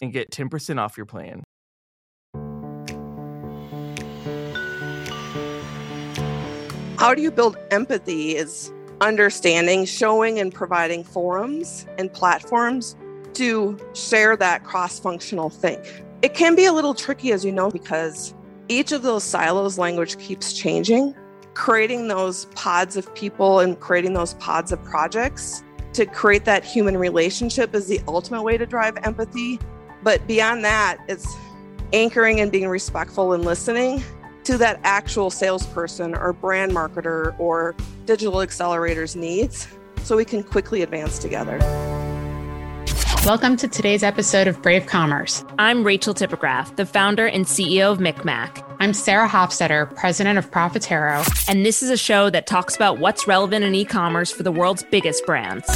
and get 10% off your plan. How do you build empathy is understanding, showing, and providing forums and platforms to share that cross-functional think. It can be a little tricky, as you know, because each of those silos language keeps changing. Creating those pods of people and creating those pods of projects to create that human relationship is the ultimate way to drive empathy. But beyond that, it's anchoring and being respectful and listening to that actual salesperson or brand marketer or digital accelerator's needs so we can quickly advance together. Welcome to today's episode of Brave Commerce. I'm Rachel Tipograph, the founder and CEO of MikMak. I'm Sarah Hofstetter, president of Profitero. And this is a show that talks about what's relevant in e-commerce for the world's biggest brands.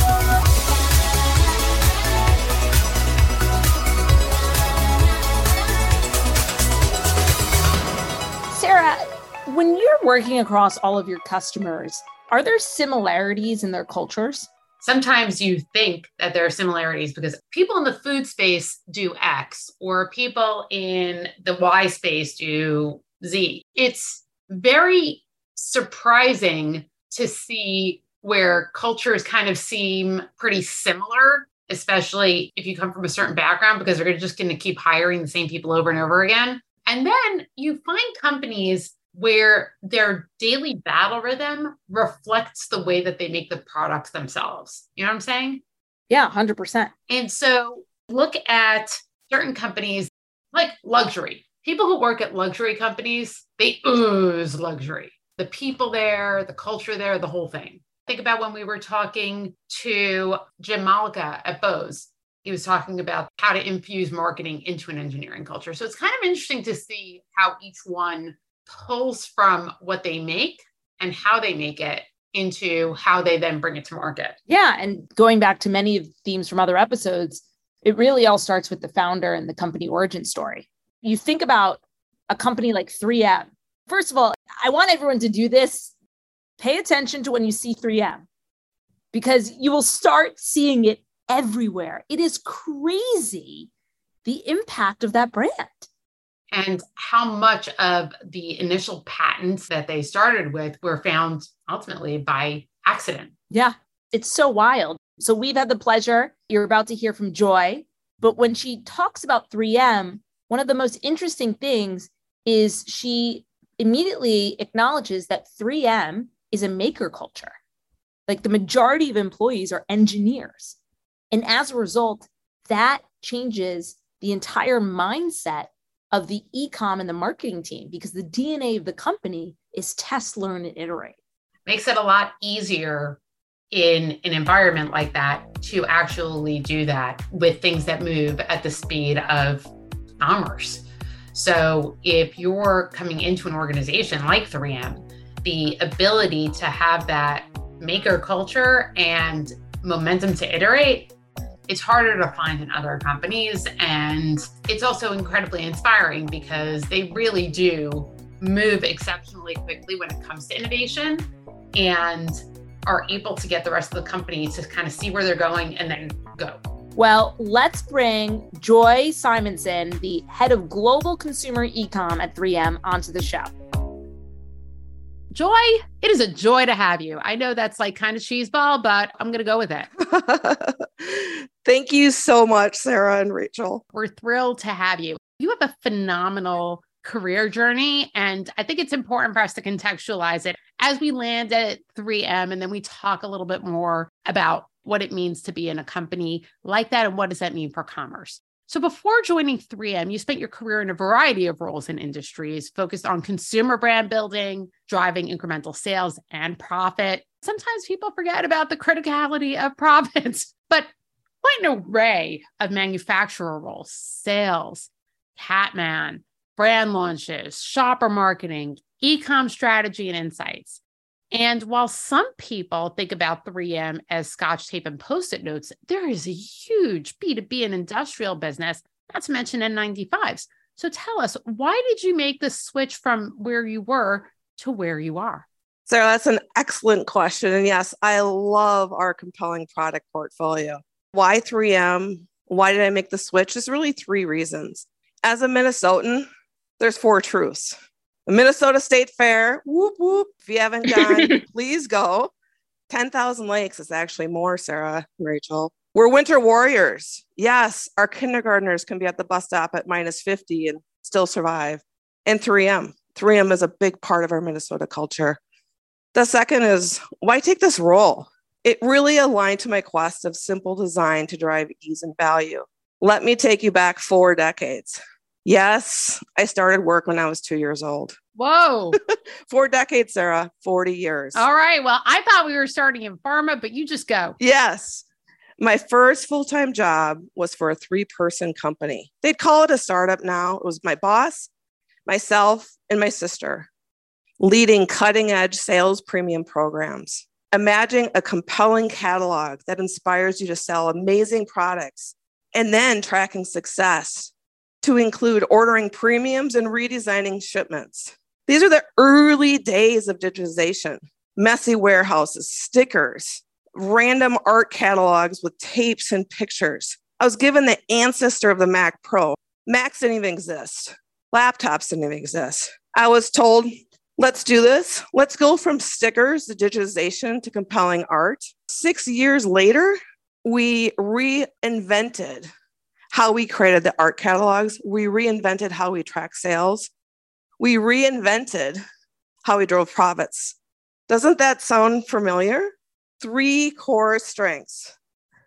When you're working across all of your customers, are there similarities in their cultures? Sometimes you think that there are similarities because people in the food space do X or people in the Y space do Z. It's very surprising to see where cultures kind of seem pretty similar, especially if you come from a certain background, because they're just going to keep hiring the same people over and over again. And then you find companies where their daily battle rhythm reflects the way that they make the products themselves. You know what I'm saying? Yeah, 100%. And so look at certain companies like luxury. People who work at luxury companies, they ooze luxury. The people there, the culture there, the whole thing. Think about when we were talking to Jim Malika at Bose. He was talking about how to infuse marketing into an engineering culture. So it's kind of interesting to see how each one pulls from what they make and how they make it into how they then bring it to market. Yeah. And going back to many of the themes from other episodes, it really all starts with the founder and the company origin story. You think about a company like 3M. First of all, I want everyone to do this. Pay attention to when you see 3M because you will start seeing it everywhere. It is crazy, the impact of that brand. And how much of the initial patents that they started with were found ultimately by accident. Yeah, it's so wild. So we've had the pleasure, you're about to hear from Joy, but when she talks about 3M, one of the most interesting things is she immediately acknowledges that 3M is a maker culture. Like the majority of employees are engineers. And as a result, that changes the entire mindset of the e-com and the marketing team, because the DNA of the company is test, learn, and iterate. Makes it a lot easier in an environment like that to actually do that with things that move at the speed of commerce. So if you're coming into an organization like 3M, the ability to have that maker culture and momentum to iterate, it's harder to find in other companies. And it's also incredibly inspiring because they really do move exceptionally quickly when it comes to innovation and are able to get the rest of the company to kind of see where they're going and then go. Well, let's bring Joy Simonson, the head of global consumer e-com at 3M, onto the show. Joy, it is a joy to have you. I know that's like kind of cheeseball, but I'm going to go with it. Thank you so much, Sarah and Rachel. We're thrilled to have you. You have a phenomenal career journey, and I think it's important for us to contextualize it as we land at 3M, and then we talk a little bit more about what it means to be in a company like that and what does that mean for commerce. So before joining 3M, you spent your career in a variety of roles and industries focused on consumer brand building, driving incremental sales and profit. Sometimes people forget about the criticality of profits, but quite an array of manufacturer roles, sales, Catman, brand launches, shopper marketing, e-com strategy and insights. And while some people think about 3M as Scotch tape and Post-it notes, there is a huge B2B and industrial business, not to mention N95s. So tell us, why did you make the switch from where you were to where you are? Sarah, that's an excellent question. And yes, I love our compelling product portfolio. Why 3M? Why did I make the switch? There's really three reasons. As a Minnesotan, there's four truths. The Minnesota State Fair, whoop, whoop. If you haven't gone, please go. 10,000 Lakes is actually more, Sarah and Rachel. We're winter warriors. Yes, our kindergartners can be at the bus stop at minus 50 and still survive. And 3M. 3M is a big part of our Minnesota culture. The second is, why take this role? It really aligned to my quest of simple design to drive ease and value. Let me take you back 4 decades. Yes, I started work when I was 2 years old. Whoa. 4 decades, Sarah, 40 years. All right. Well, I thought we were starting in pharma, but you just go. Yes. My first full-time job was for a 3-person company. They'd call it a startup now. It was my boss, myself, and my sister leading cutting-edge sales premium programs. Imagine a compelling catalog that inspires you to sell amazing products and then tracking success to include ordering premiums and redesigning shipments. These are the early days of digitization. Messy warehouses, stickers, random art catalogs with tapes and pictures. I was given the ancestor of the Mac Pro. Macs didn't even exist. Laptops didn't even exist. I was told, let's do this. Let's go from stickers to digitization to compelling art. 6 years later, we reinvented how we created the art catalogs. We reinvented how we track sales. We reinvented how we drove profits. Doesn't that sound familiar? 3 core strengths.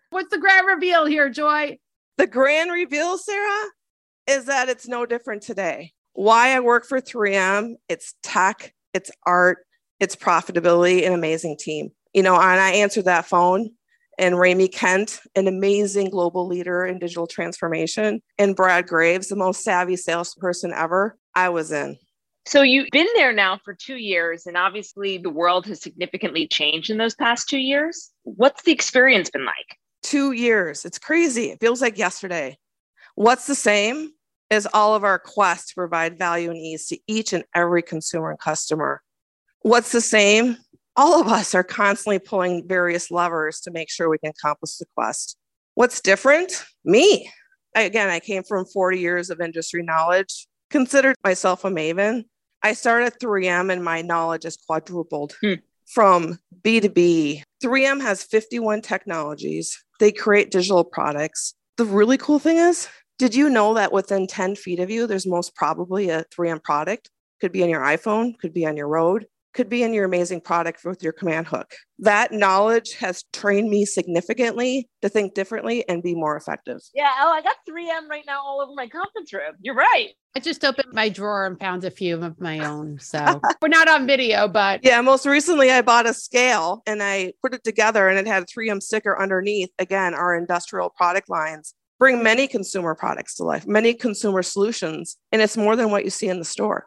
What's the grand reveal here, Joy? The grand reveal, Sarah, is that it's no different today. Why I work for 3M, it's tech, it's art, it's profitability, an amazing team. You know, and I answered that phone. And Rami Kent, an amazing global leader in digital transformation, and Brad Graves, the most savvy salesperson ever, I was in. So you've been there now for 2 years, and obviously the world has significantly changed in those past 2 years. What's the experience been like? 2 years. It's crazy. It feels like yesterday. What's the same is all of our quest to provide value and ease to each and every consumer and customer. What's the same? All of us are constantly pulling various levers to make sure we can accomplish the quest. What's different? Me. I came from 40 years of industry knowledge, considered myself a maven. I started at 3M and my knowledge has quadrupled from B2B. 3M has 51 technologies. They create digital products. The really cool thing is, did you know that within 10 feet of you, there's most probably a 3M product? Could be on your iPhone, could be on your road. Could be in your amazing product with your command hook. That knowledge has trained me significantly to think differently and be more effective. Yeah, I got 3M right now all over my conference room. You're right. I just opened my drawer and found a few of my own. So we're not on video, but. Yeah, most recently I bought a scale and I put it together and it had a 3M sticker underneath. Again, our industrial product lines bring many consumer products to life, many consumer solutions, and it's more than what you see in the store.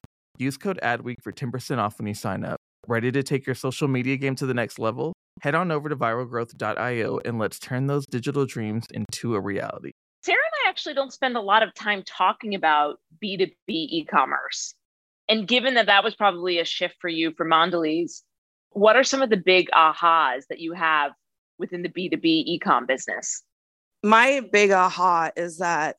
Use code ADWEEK for 10% off when you sign up. Ready to take your social media game to the next level? Head on over to ViralGrowth.io and let's turn those digital dreams into a reality. Sarah and I actually don't spend a lot of time talking about B2B e-commerce. And given that that was probably a shift for you for Mondelez, what are some of the big ahas that you have within the B2B e-com business? My big aha is that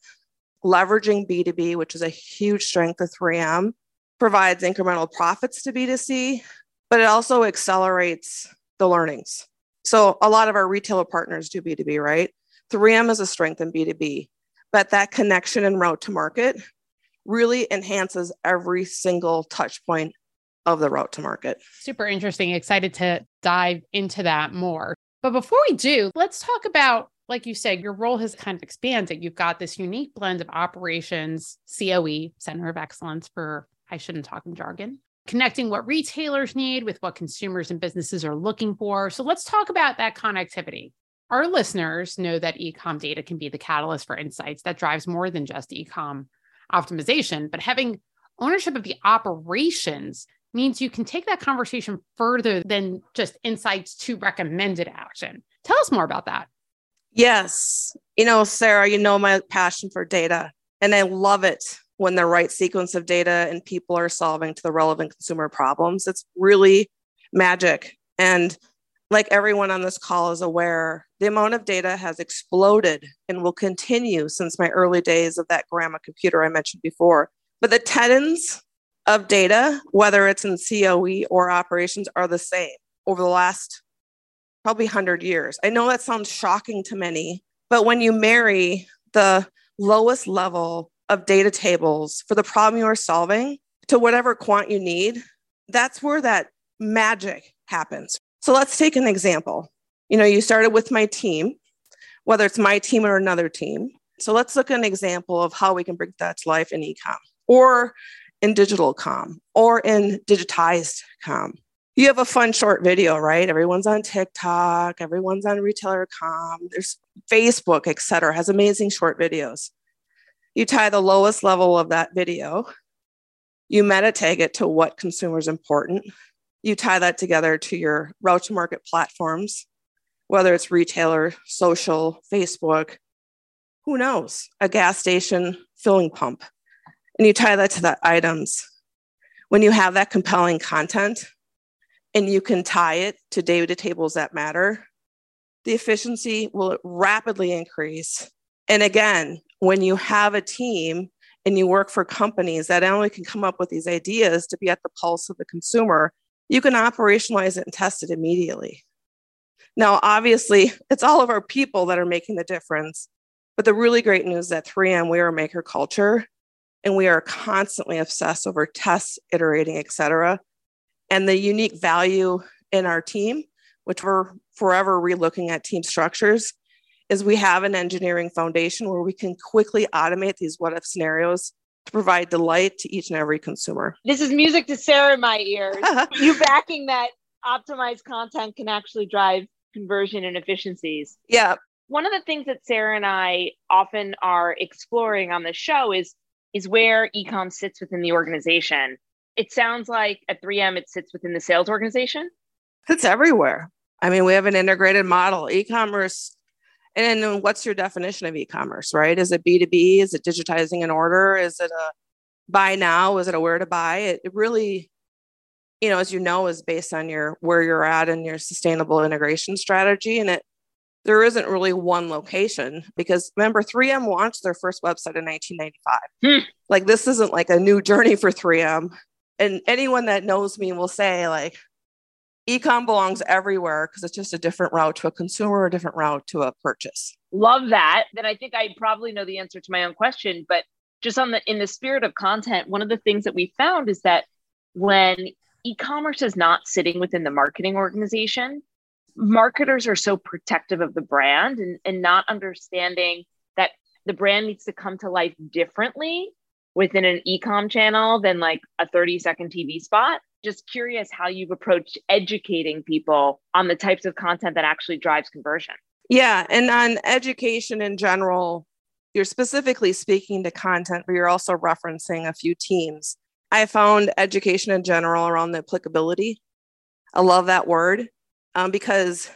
leveraging B2B, which is a huge strength of 3M, provides incremental profits to B2C, but it also accelerates the learnings. So a lot of our retailer partners do B2B, right? 3M is a strength in B2B, but that connection and route to market really enhances every single touch point of the route to market. Super interesting. Excited to dive into that more. But before we do, let's talk about, like you said, your role has kind of expanded. You've got this unique blend of operations, COE, Center of Excellence for I shouldn't talk in jargon, connecting what retailers need with what consumers and businesses are looking for. So let's talk about that connectivity. Our listeners know that e-com data can be the catalyst for insights that drives more than just e-com optimization, but having ownership of the operations means you can take that conversation further than just insights to recommended action. Tell us more about that. Yes. You know, Sarah, you know my passion for data, and I love it when the right sequence of data and people are solving to the relevant consumer problems. It's really magic. And like everyone on this call is aware, the amount of data has exploded and will continue since my early days of that grandma computer I mentioned before. But the tenets of data, whether it's in COE or operations, are the same over the last probably 100 years. I know that sounds shocking to many, but when you marry the lowest level of data tables for the problem you are solving to whatever quant you need, that's where that magic happens. So let's take an example. You know, you started with my team, whether it's my team or another team. So let's look at an example of how we can bring that to life in e-com or in digital com or in digitized com. You have a fun short video, right? Everyone's on TikTok, everyone's on retailer com, there's Facebook, et cetera, has amazing short videos. You tie the lowest level of that video, you meta tag it to what consumer is important. You tie that together to your route to market platforms, whether it's retailer, social, Facebook, who knows, a gas station filling pump. And you tie that to the items. When you have that compelling content and you can tie it to data tables that matter, the efficiency will rapidly increase. And again, when you have a team and you work for companies that not only can come up with these ideas to be at the pulse of the consumer, you can operationalize it and test it immediately. Now, obviously, it's all of our people that are making the difference. But the really great news is that 3M, we are a maker culture, and we are constantly obsessed over tests, iterating, et cetera. And the unique value in our team, which we're forever relooking at team structures, is we have an engineering foundation where we can quickly automate these what-if scenarios to provide delight to each and every consumer. This is music to Sarah in my ears. You backing that optimized content can actually drive conversion and efficiencies. Yeah. One of the things that Sarah and I often are exploring on the show is where e-com sits within the organization. It sounds like at 3M, it sits within the sales organization. It's everywhere. I mean, we have an integrated model. E-commerce, and then what's your definition of e-commerce, right? Is it B2B? Is it digitizing an order? Is it a buy now? Is it a where to buy? It really, you know, as you know, is based on your where you're at and your sustainable integration strategy. And there isn't really one location because remember, 3M launched their first website in 1995. Like, this isn't like a new journey for 3M. And anyone that knows me will say, like, e-com belongs everywhere because it's just a different route to a consumer or a different route to a purchase. Love that. Then I think I probably know the answer to my own question, but just in the spirit of content, one of the things that we found is that when e-commerce is not sitting within the marketing organization, marketers are so protective of the brand and not understanding that the brand needs to come to life differently within an e-com channel than like a 30-second TV spot. Just curious how you've approached educating people on the types of content that actually drives conversion. Yeah. And on education in general, you're specifically speaking to content, but you're also referencing a few teams. I found education in general around the applicability. I love that word because,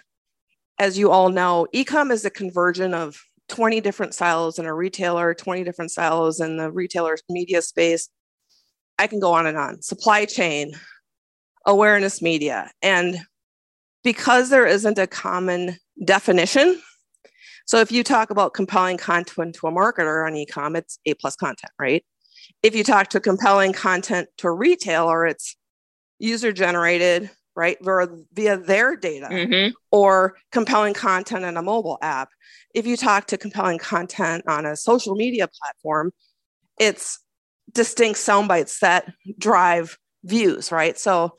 as you all know, e-com is a conversion of 20 different silos in a retailer, 20 different silos in the retailer's media space. I can go on and on. Supply chain, awareness media. And because there isn't a common definition, so if you talk about compelling content to a marketer on e-com, it's A+ content, right? If you talk to compelling content to a retailer, it's user-generated, right, via their data, or compelling content in a mobile app. If you talk to compelling content on a social media platform, it's distinct sound bites that drive views, right? So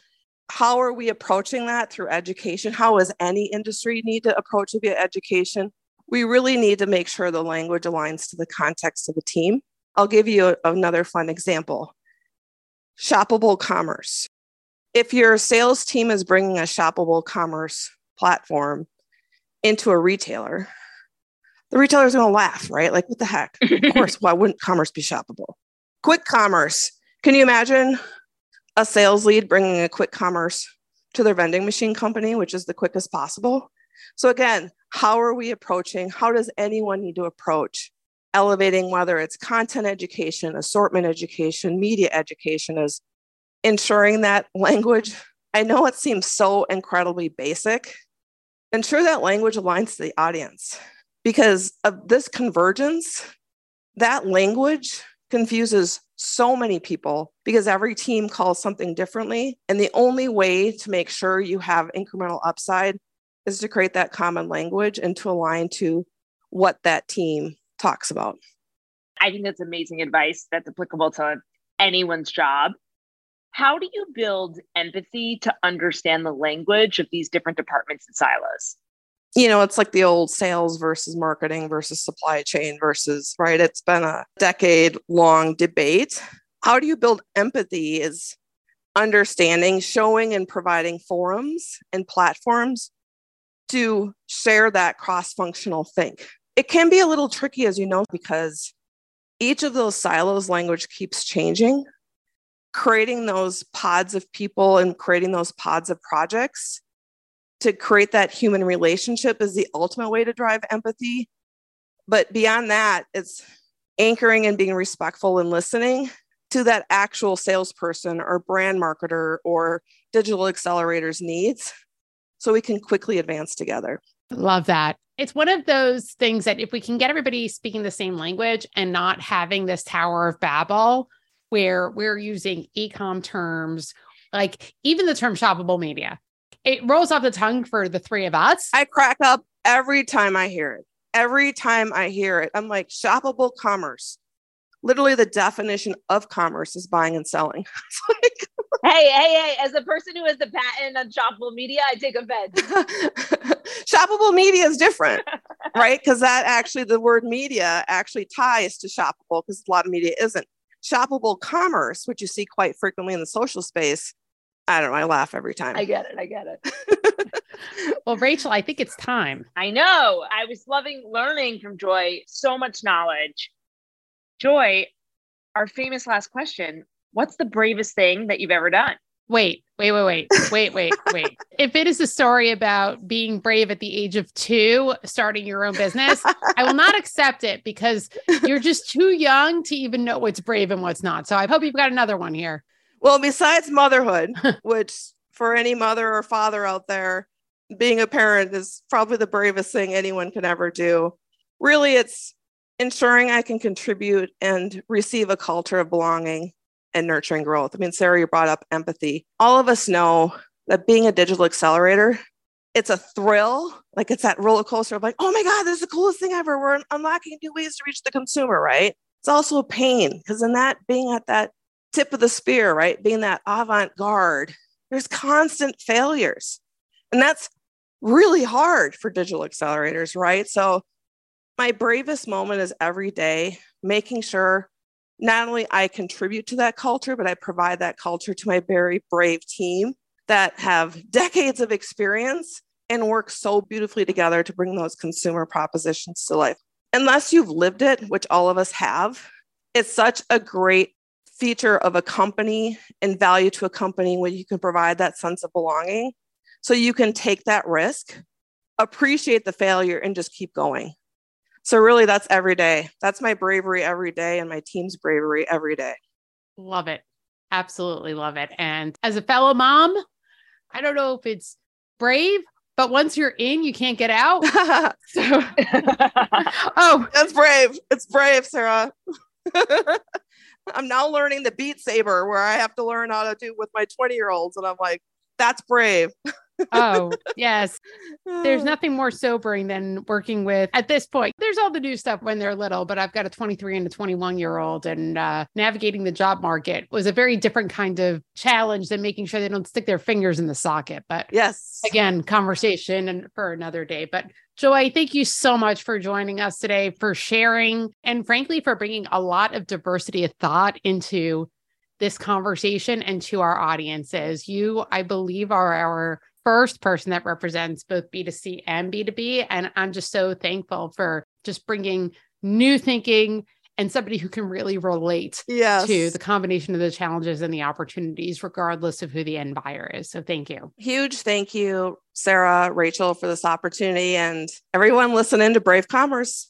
how are we approaching that through education? How does any industry need to approach it via education? We really need to make sure the language aligns to the context of the team. I'll give you another fun example. Shoppable commerce. If your sales team is bringing a shoppable commerce platform into a retailer, the retailer's going to laugh, right? Like, what the heck? Of course, why wouldn't commerce be shoppable? Quick commerce. Can you imagine a sales lead bringing a quick commerce to their vending machine company, which is the quickest possible? So again, how are we approaching? How does anyone need to approach elevating, whether it's content education, assortment education, media education, is ensuring that language. I know it seems so incredibly basic. Ensure that language aligns to the audience, because of this convergence, that language confuses so many people because every team calls something differently. And the only way to make sure you have incremental upside is to create that common language and to align to what that team talks about. I think that's amazing advice that's applicable to anyone's job. How do you build empathy to understand the language of these different departments and silos? You know, it's like the old sales versus marketing versus supply chain versus, right? It's been a decade-long debate. How do you build empathy is understanding, showing, and providing forums and platforms to share that cross-functional think. It can be a little tricky, as you know, because each of those silos' language keeps changing. Creating those pods of people and creating those pods of projects to create that human relationship is the ultimate way to drive empathy. But beyond that, it's anchoring and being respectful and listening to that actual salesperson or brand marketer or digital accelerator's needs so we can quickly advance together. Love that. It's one of those things that if we can get everybody speaking the same language and not having this Tower of Babel where we're using e-com terms, like even the term shoppable media, it rolls off the tongue for the three of us. I crack up every time I hear it. I'm like, shoppable commerce. Literally the definition of commerce is buying and selling. It's like, hey, as a person who has the patent on shoppable media, I take offense. Shoppable media is different, right? Because the word media actually ties to shoppable because a lot of media isn't. shoppable commerce, which you see quite frequently in the social space. I don't know. I laugh every time. I get it. Well, Rachel, I think it's time. I know. I was loving learning from Joy. So much knowledge. Joy, our famous last question. What's the bravest thing that you've ever done? Wait. If it is a story about being brave at the age of 2, starting your own business, I will not accept it because you're just too young to even know what's brave and what's not. So I hope you've got another one here. Well, besides motherhood, which for any mother or father out there, being a parent is probably the bravest thing anyone can ever do. Really, it's ensuring I can contribute and receive a culture of belonging and nurturing growth. I mean, Sarah, you brought up empathy. All of us know that being a digital accelerator, it's a thrill. Like it's that roller coaster of like, oh my God, this is the coolest thing ever. We're unlocking new ways to reach the consumer, right? It's also a pain because in that being at that tip of the spear, right? Being that avant-garde, there's constant failures. And that's really hard for digital accelerators, right? So my bravest moment is every day, making sure not only I contribute to that culture, but I provide that culture to my very brave team that have decades of experience and work so beautifully together to bring those consumer propositions to life. Unless you've lived it, which all of us have, it's such a great feature of a company and value to a company when you can provide that sense of belonging. So you can take that risk, appreciate the failure, and just keep going. So really, that's every day. That's my bravery every day and my team's bravery every day. Love it. Absolutely love it. And as a fellow mom, I don't know if it's brave, but once you're in, you can't get out. So, oh, that's brave. It's brave, Sarah. I'm now learning the Beat Saber where I have to learn how to do with my 20-year-olds. And I'm like, that's brave. Oh, yes. There's nothing more sobering than working with, at this point, there's all the new stuff when they're little, but I've got a 23 and a 21-year-old and navigating the job market was a very different kind of challenge than making sure they don't stick their fingers in the socket. But yes, again, conversation and for another day. But Joy, thank you so much for joining us today, for sharing, and frankly, for bringing a lot of diversity of thought into this conversation and to our audiences. You, I believe, are our first person that represents both B2C and B2B. And I'm just so thankful for just bringing new thinking and somebody who can really relate to the combination of the challenges and the opportunities, regardless of who the end buyer is. So thank you. Huge thank you, Sarah, Rachel, for this opportunity and everyone listening to Brave Commerce.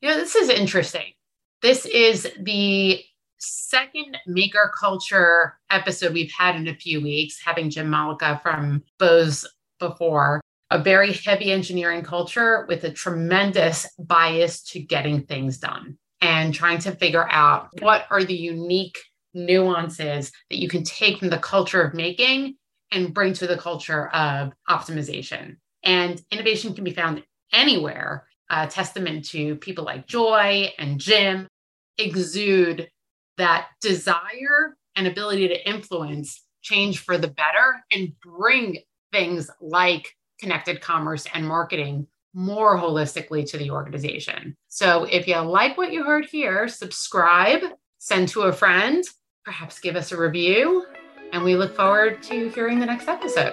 You know, this is interesting. This is the second maker culture episode we've had in a few weeks, having Jim Malika from Bose before, a very heavy engineering culture with a tremendous bias to getting things done and trying to figure out what are the unique nuances that you can take from the culture of making and bring to the culture of optimization. And innovation can be found anywhere, a testament to people like Joy and Jim exude that desire and ability to influence change for the better and bring things like connected commerce and marketing more holistically to the organization. So if you like what you heard here, subscribe, send to a friend, perhaps give us a review, and we look forward to hearing the next episode.